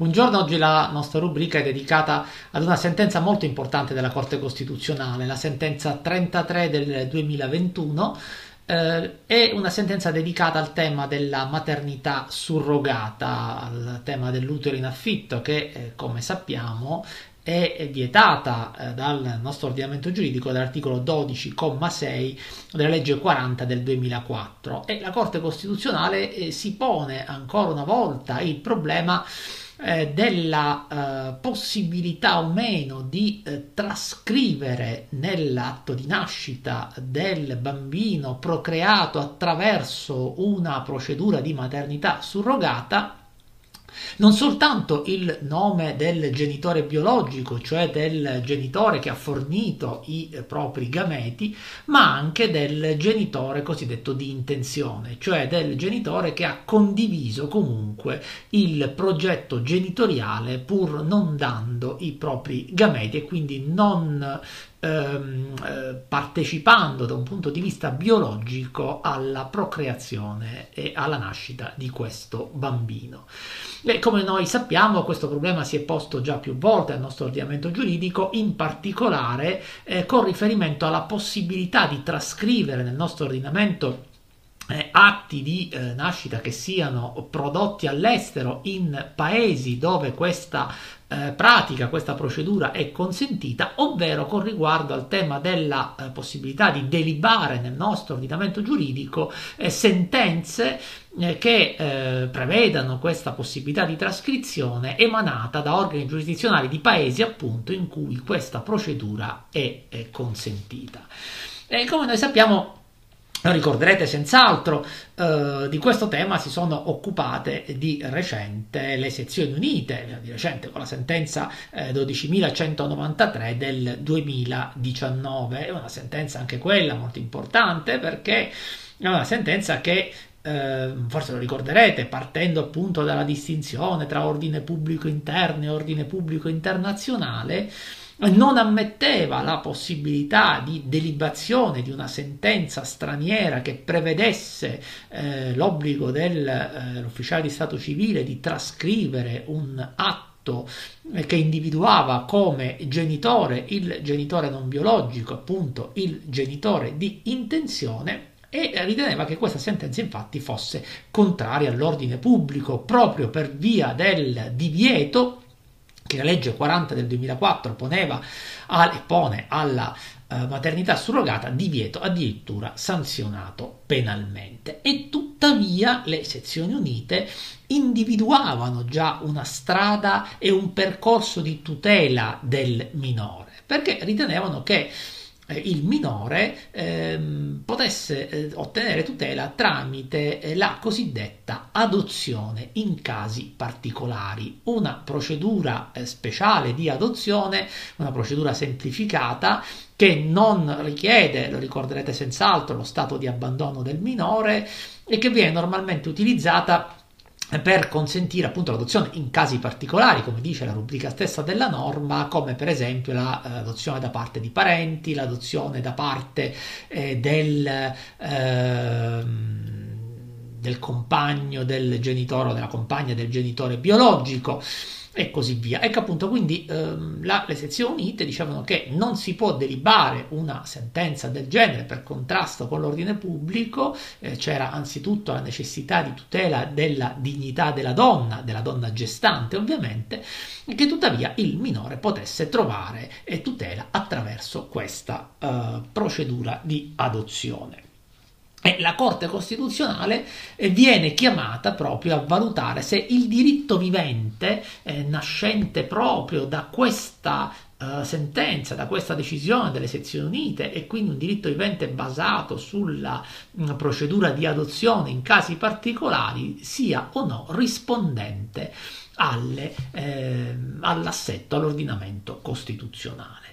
Buongiorno, oggi la nostra rubrica è dedicata ad una sentenza molto importante della Corte Costituzionale, la sentenza 33 del 2021, è una sentenza dedicata al tema della maternità surrogata, al tema dell'utero in affitto che, come sappiamo, è vietata dal nostro ordinamento giuridico dall'articolo 12,6 della legge 40 del 2004 e la Corte Costituzionale si pone ancora una volta il problema della possibilità o meno di trascrivere nell'atto di nascita del bambino procreato attraverso una procedura di maternità surrogata non soltanto il nome del genitore biologico, cioè del genitore che ha fornito i propri gameti, ma anche del genitore cosiddetto di intenzione, cioè del genitore che ha condiviso comunque il progetto genitoriale pur non dando i propri gameti e quindi non partecipando da un punto di vista biologico alla procreazione e alla nascita di questo bambino. E come noi sappiamo, questo problema si è posto già più volte al nostro ordinamento giuridico, in particolare con riferimento alla possibilità di trascrivere nel nostro ordinamento atti di nascita che siano prodotti all'estero in paesi dove questa questa procedura è consentita, ovvero con riguardo al tema della possibilità di delibare nel nostro ordinamento giuridico sentenze che prevedano questa possibilità di trascrizione emanata da organi giurisdizionali di paesi appunto in cui questa procedura è consentita. E come noi sappiamo, lo ricorderete senz'altro, di questo tema si sono occupate di recente le sezioni unite, di recente con la sentenza 12.193 del 2019, è una sentenza anche quella molto importante perché è una sentenza che forse lo ricorderete, partendo appunto dalla distinzione tra ordine pubblico interno e ordine pubblico internazionale, non ammetteva la possibilità di delibazione di una sentenza straniera che prevedesse l'obbligo dell'ufficiale di stato civile di trascrivere un atto che individuava come genitore il genitore non biologico, appunto il genitore di intenzione, e riteneva che questa sentenza infatti fosse contraria all'ordine pubblico proprio per via del divieto che la legge 40 del 2004 poneva e pone alla maternità surrogata, divieto addirittura sanzionato penalmente. E tuttavia le sezioni unite individuavano già una strada e un percorso di tutela del minore, perché ritenevano che il minore potesse ottenere tutela tramite la cosiddetta adozione in casi particolari, una procedura speciale di adozione, una procedura semplificata che non richiede, lo ricorderete senz'altro, lo stato di abbandono del minore e che viene normalmente utilizzata per consentire appunto l'adozione in casi particolari, come dice la rubrica stessa della norma, come per esempio l'adozione da parte di parenti, l'adozione da parte del compagno del genitore o della compagna del genitore biologico e così via. Ecco appunto, quindi le sezioni unite dicevano che non si può delibare una sentenza del genere per contrasto con l'ordine pubblico, c'era anzitutto la necessità di tutela della dignità della donna gestante ovviamente, che tuttavia il minore potesse trovare tutela attraverso questa procedura di adozione. E la Corte Costituzionale viene chiamata proprio a valutare se il diritto vivente, nascente proprio da questa sentenza, da questa decisione delle sezioni unite, e quindi un diritto vivente basato sulla procedura di adozione in casi particolari, sia o no rispondente all'assetto, all'ordinamento costituzionale.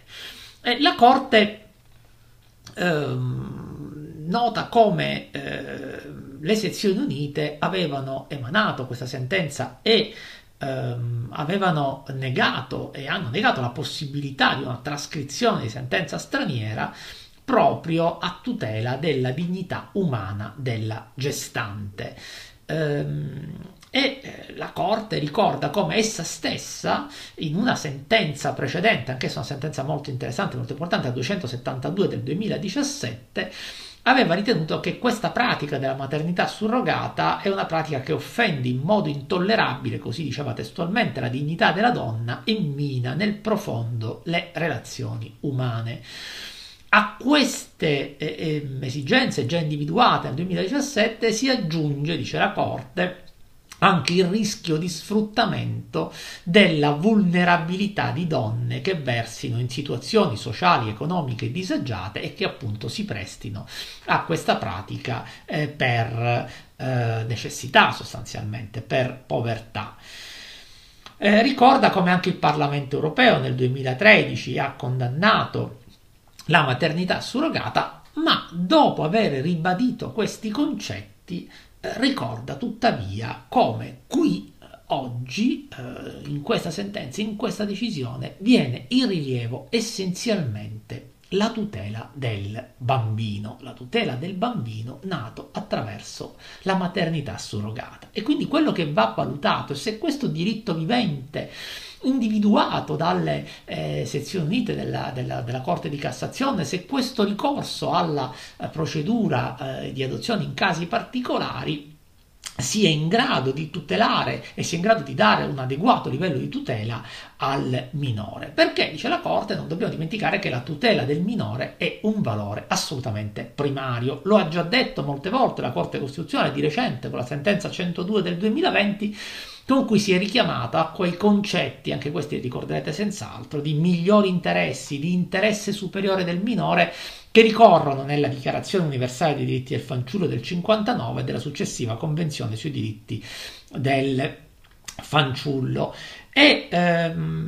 La Corte nota come le sezioni unite avevano emanato questa sentenza e avevano negato e hanno negato la possibilità di una trascrizione di sentenza straniera proprio a tutela della dignità umana della gestante. e la Corte ricorda come essa stessa, in una sentenza precedente, anch'essa una sentenza molto interessante, molto importante, la 272 del 2017, aveva ritenuto che questa pratica della maternità surrogata è una pratica che offende in modo intollerabile, così diceva testualmente, la dignità della donna e mina nel profondo le relazioni umane. A queste esigenze già individuate nel 2017 si aggiunge, dice la Corte, anche il rischio di sfruttamento della vulnerabilità di donne che versino in situazioni sociali, economiche disagiate e che appunto si prestino a questa pratica per necessità, sostanzialmente, per povertà. Ricorda come anche il Parlamento europeo nel 2013 ha condannato la maternità surrogata, ma dopo aver ribadito questi concetti ricorda tuttavia come qui oggi, in questa sentenza, in questa decisione, viene in rilievo essenzialmente la tutela del bambino, nato attraverso la maternità surrogata. E quindi quello che va valutato è se questo diritto vivente individuato dalle sezioni unite della Corte di Cassazione, se questo ricorso alla procedura di adozione in casi particolari sia in grado di tutelare e sia in grado di dare un adeguato livello di tutela al minore, perché, dice la Corte, non dobbiamo dimenticare che la tutela del minore è un valore assolutamente primario. Lo ha già detto molte volte la Corte Costituzionale, di recente con la sentenza 102 del 2020, con cui si è richiamata a quei concetti, anche questi li ricorderete senz'altro, di migliori interessi, di interesse superiore del minore, che ricorrono nella Dichiarazione universale dei diritti del fanciullo del 59 e della successiva Convenzione sui diritti del fanciullo. E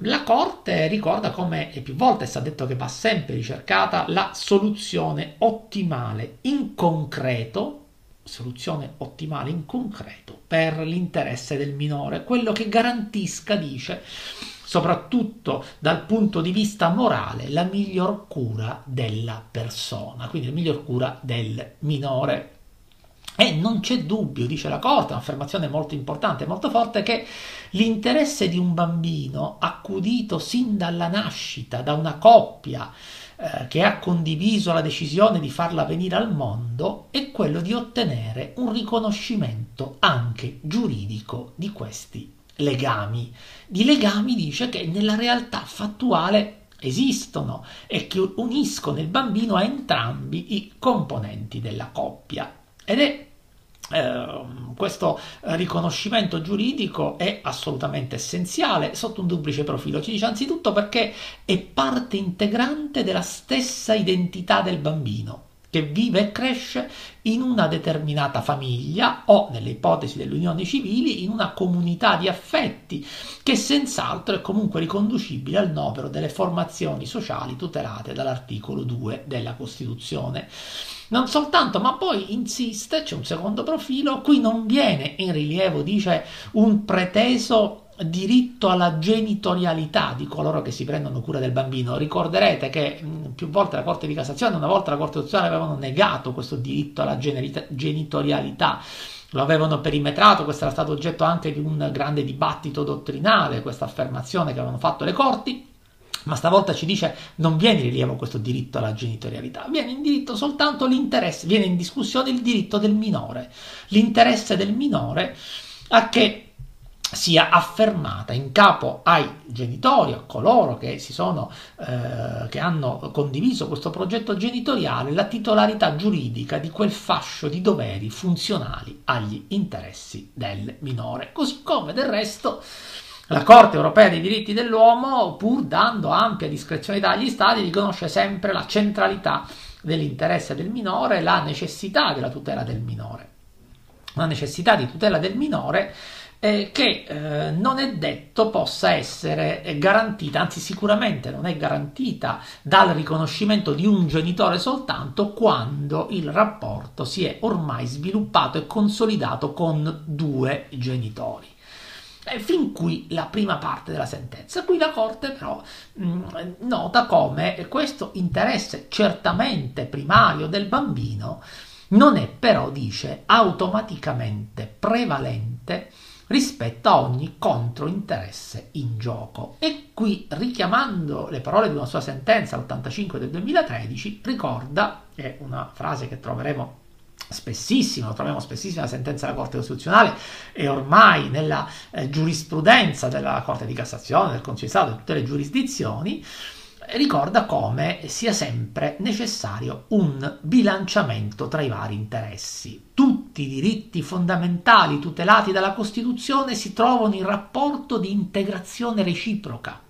la Corte ricorda come, e più volte si è detto che va sempre ricercata, la soluzione ottimale in concreto, per l'interesse del minore, quello che garantisca, dice, soprattutto dal punto di vista morale, la miglior cura della persona, quindi la miglior cura del minore. E non c'è dubbio, dice la Corte, un'affermazione molto importante, molto forte, che l'interesse di un bambino accudito sin dalla nascita da una coppia che ha condiviso la decisione di farla venire al mondo è quello di ottenere un riconoscimento anche giuridico di questi legami. Di legami, dice, che nella realtà fattuale esistono e che uniscono il bambino a entrambi i componenti della coppia. Ed è questo riconoscimento giuridico è assolutamente essenziale sotto un duplice profilo. Ci dice anzitutto perché è parte integrante della stessa identità del bambino, che vive e cresce in una determinata famiglia o, nelle ipotesi delle unioni civili, in una comunità di affetti, che senz'altro è comunque riconducibile al novero delle formazioni sociali tutelate dall'articolo 2 della Costituzione. Non soltanto, ma poi insiste, c'è un secondo profilo, qui non viene in rilievo, dice, un preteso diritto alla genitorialità di coloro che si prendono cura del bambino. Ricorderete che più volte la Corte di Cassazione, una volta la Corte Costituzionale, avevano negato questo diritto alla genitorialità, lo avevano perimetrato, questo era stato oggetto anche di un grande dibattito dottrinale, questa affermazione che avevano fatto le Corti, ma stavolta ci dice non viene in rilievo questo diritto alla genitorialità, viene in diritto soltanto l'interesse, viene in discussione il diritto del minore, l'interesse del minore a che sia affermata in capo ai genitori, a coloro che che hanno condiviso questo progetto genitoriale, la titolarità giuridica di quel fascio di doveri funzionali agli interessi del minore. Così come del resto la Corte Europea dei Diritti dell'Uomo, pur dando ampia discrezionalità agli Stati, riconosce sempre la centralità dell'interesse del minore, la necessità della tutela del minore. La necessità di tutela del minore che non è detto possa essere garantita, anzi sicuramente non è garantita dal riconoscimento di un genitore soltanto, quando il rapporto si è ormai sviluppato e consolidato con due genitori. Fin qui la prima parte della sentenza. Qui la Corte però nota come questo interesse certamente primario del bambino non è però, dice, automaticamente prevalente rispetto a ogni controinteresse in gioco. E qui, richiamando le parole di una sua sentenza, l'85 del 2013, ricorda, è una frase che troveremo spessissimo, lo troviamo spessissimo nella sentenza della Corte Costituzionale e ormai nella giurisprudenza della Corte di Cassazione, del Consiglio di Stato, di tutte le giurisdizioni, ricorda come sia sempre necessario un bilanciamento tra i vari interessi. Tutti i diritti fondamentali tutelati dalla Costituzione si trovano in rapporto di integrazione reciproca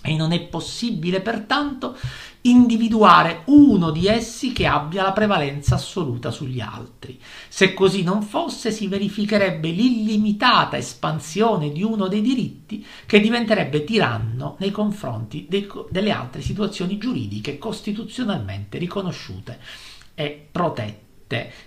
e non è possibile pertanto individuare uno di essi che abbia la prevalenza assoluta sugli altri. Se così non fosse, si verificherebbe l'illimitata espansione di uno dei diritti che diventerebbe tiranno nei confronti delle altre situazioni giuridiche costituzionalmente riconosciute e protette,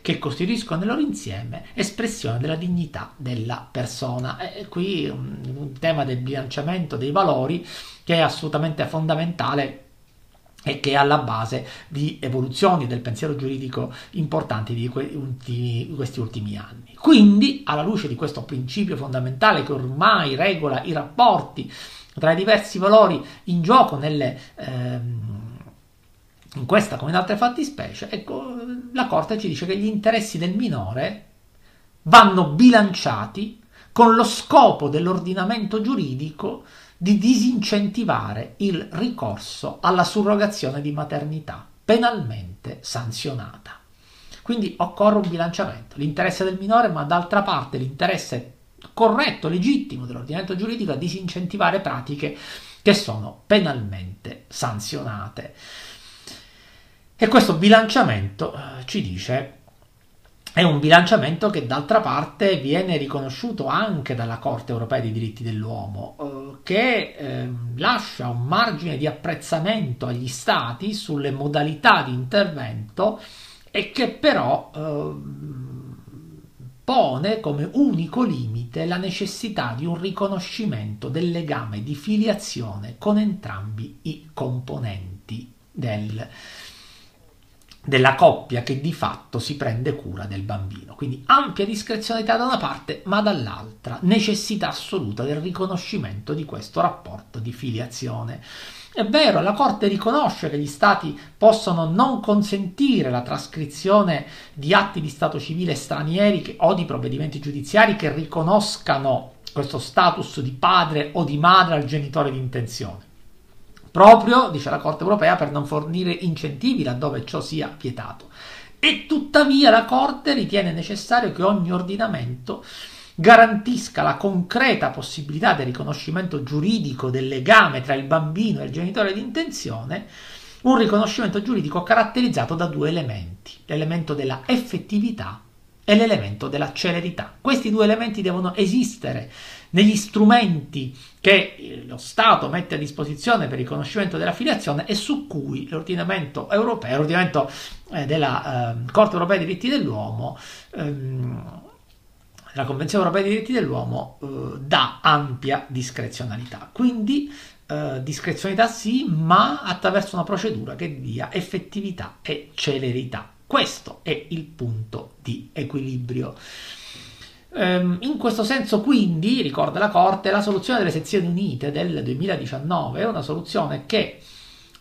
che costituiscono nel loro insieme espressione della dignità della persona. E qui un tema del bilanciamento dei valori che è assolutamente fondamentale e che è alla base di evoluzioni del pensiero giuridico importanti di questi ultimi anni. Quindi, alla luce di questo principio fondamentale che ormai regola i rapporti tra i diversi valori in gioco in questa come in altre fattispecie, ecco, la Corte ci dice che gli interessi del minore vanno bilanciati con lo scopo dell'ordinamento giuridico di disincentivare il ricorso alla surrogazione di maternità penalmente sanzionata. Quindi occorre un bilanciamento, l'interesse del minore, ma d'altra parte l'interesse corretto, legittimo dell'ordinamento giuridico a disincentivare pratiche che sono penalmente sanzionate. E questo bilanciamento, ci dice, è un bilanciamento che d'altra parte viene riconosciuto anche dalla Corte Europea dei Diritti dell'Uomo, che lascia un margine di apprezzamento agli Stati sulle modalità di intervento e che però pone come unico limite la necessità di un riconoscimento del legame di filiazione con entrambi i componenti della coppia che di fatto si prende cura del bambino. Quindi ampia discrezionalità da una parte, ma dall'altra necessità assoluta del riconoscimento di questo rapporto di filiazione. È vero, la Corte riconosce che gli Stati possono non consentire la trascrizione di atti di stato civile stranieri o di provvedimenti giudiziari che riconoscano questo status di padre o di madre al genitore di intenzione, proprio, dice la Corte Europea, per non fornire incentivi laddove ciò sia vietato. E tuttavia la Corte ritiene necessario che ogni ordinamento garantisca la concreta possibilità del riconoscimento giuridico del legame tra il bambino e il genitore di intenzione, un riconoscimento giuridico caratterizzato da due elementi, l'elemento della effettività e l'elemento della celerità. Questi due elementi devono esistere negli strumenti che lo Stato mette a disposizione per il riconoscimento della filiazione e su cui l'ordinamento europeo, l'ordinamento della Corte Europea dei Diritti dell'Uomo, la Convenzione Europea dei Diritti dell'Uomo, dà ampia discrezionalità. Quindi discrezionalità sì, ma attraverso una procedura che dia effettività e celerità. Questo è il punto di equilibrio. In questo senso, quindi, ricorda la Corte, la soluzione delle sezioni unite del 2019 è una soluzione che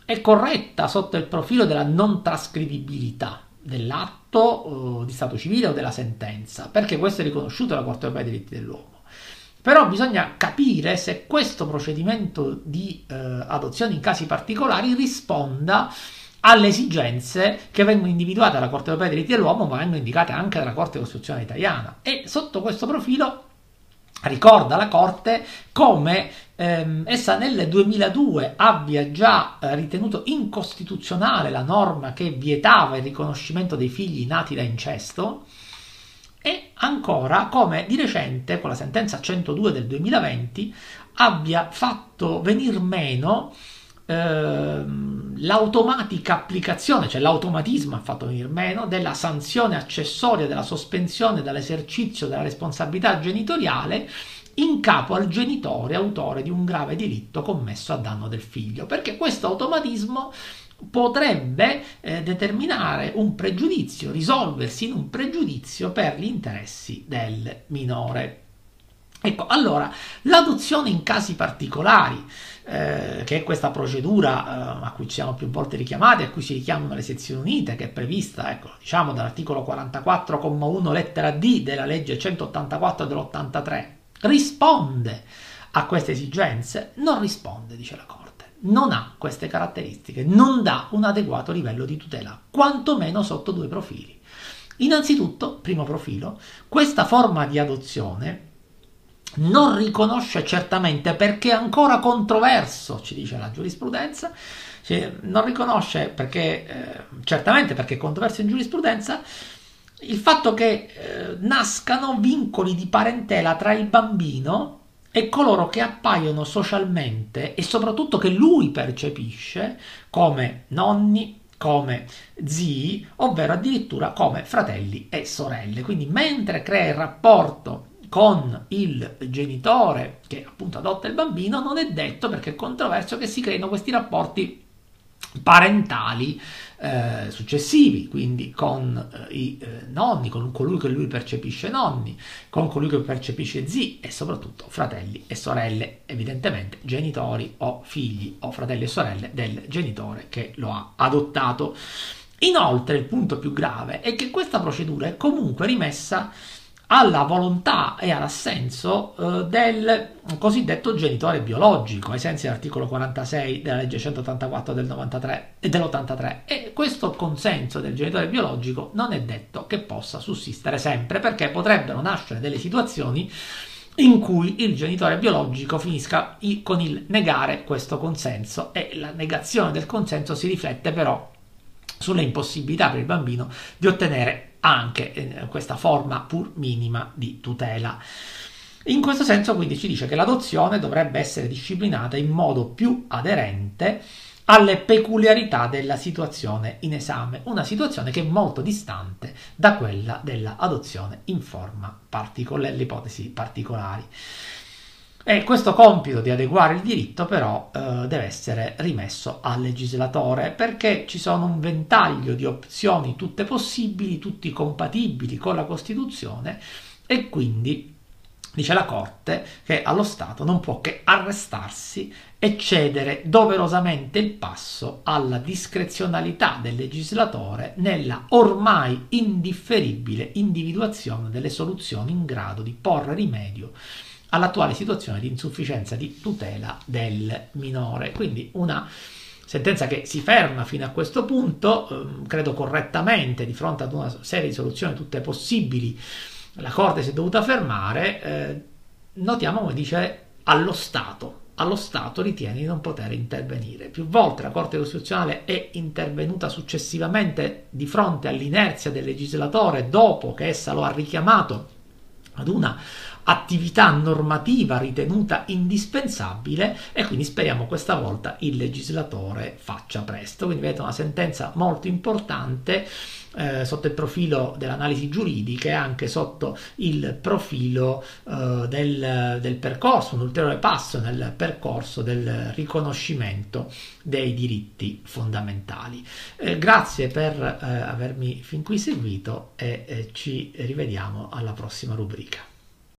è corretta sotto il profilo della non trascrivibilità dell'atto di stato civile o della sentenza, perché questo è riconosciuto dalla Corte Europea dei Diritti dell'Uomo. Però bisogna capire se questo procedimento di adozione in casi particolari risponda alle esigenze che vengono individuate dalla Corte Europea dei Diritti dell'Uomo, ma vengono indicate anche dalla Corte Costituzionale italiana. E sotto questo profilo ricorda la Corte come essa nel 2002 abbia già ritenuto incostituzionale la norma che vietava il riconoscimento dei figli nati da incesto, e ancora come di recente, con la sentenza 102 del 2020, abbia fatto venir meno l'automatica applicazione, cioè l'automatismo ha fatto venir meno della sanzione accessoria della sospensione dall'esercizio della responsabilità genitoriale in capo al genitore autore di un grave delitto commesso a danno del figlio, perché questo automatismo potrebbe determinare un pregiudizio, risolversi in un pregiudizio per gli interessi del minore. Ecco, allora, l'adozione in casi particolari, che è questa procedura a cui ci siamo più volte richiamati, a cui si richiamano le sezioni unite, che è prevista, ecco, diciamo, dall'articolo 44,1 lettera D della legge 184 dell'83, risponde a queste esigenze? Non risponde, dice la Corte. Non ha queste caratteristiche, non dà un adeguato livello di tutela, quantomeno sotto due profili. Innanzitutto, primo profilo, questa forma di adozione non riconosce certamente, perché è ancora controverso, ci dice la giurisprudenza, cioè non riconosce perché, certamente perché è controverso in giurisprudenza, il fatto che nascano vincoli di parentela tra il bambino e coloro che appaiono socialmente e soprattutto che lui percepisce come nonni, come zii, ovvero addirittura come fratelli e sorelle. Quindi mentre crea il rapporto con il genitore che appunto adotta il bambino, non è detto, perché è controverso, che si creino questi rapporti parentali successivi, quindi con i nonni, con colui che lui percepisce nonni, con colui che percepisce zii e soprattutto fratelli e sorelle, evidentemente genitori o figli o fratelli e sorelle del genitore che lo ha adottato. Inoltre, il punto più grave è che questa procedura è comunque rimessa alla volontà e all'assenso del cosiddetto genitore biologico, ai sensi dell'articolo 46 della legge 184 del 93 e dell'83, e questo consenso del genitore biologico non è detto che possa sussistere sempre, perché potrebbero nascere delle situazioni in cui il genitore biologico finisca con il negare questo consenso, e la negazione del consenso si riflette però sulle impossibilità per il bambino di ottenere anche questa forma pur minima di tutela. In questo senso, quindi, ci dice che l'adozione dovrebbe essere disciplinata in modo più aderente alle peculiarità della situazione in esame, una situazione che è molto distante da quella dell'adozione in forma particolare, le ipotesi particolari. E questo compito di adeguare il diritto però deve essere rimesso al legislatore, perché ci sono un ventaglio di opzioni, tutte possibili, tutti compatibili con la Costituzione, e quindi dice la Corte che allo Stato non può che arrestarsi e cedere doverosamente il passo alla discrezionalità del legislatore nella ormai indifferibile individuazione delle soluzioni in grado di porre rimedio all'attuale situazione di insufficienza di tutela del minore. Quindi una sentenza che si ferma fino a questo punto, credo correttamente, di fronte ad una serie di soluzioni tutte possibili, la Corte si è dovuta fermare. Notiamo come dice allo Stato ritiene di non poter intervenire. Più volte la Corte Costituzionale è intervenuta successivamente di fronte all'inerzia del legislatore, dopo che essa lo ha richiamato ad una attività normativa ritenuta indispensabile, e quindi speriamo questa volta il legislatore faccia presto. Quindi vedete una sentenza molto importante sotto il profilo dell'analisi giuridica e anche sotto il profilo del percorso, un ulteriore passo nel percorso del riconoscimento dei diritti fondamentali. Grazie per avermi fin qui seguito e ci rivediamo alla prossima rubrica.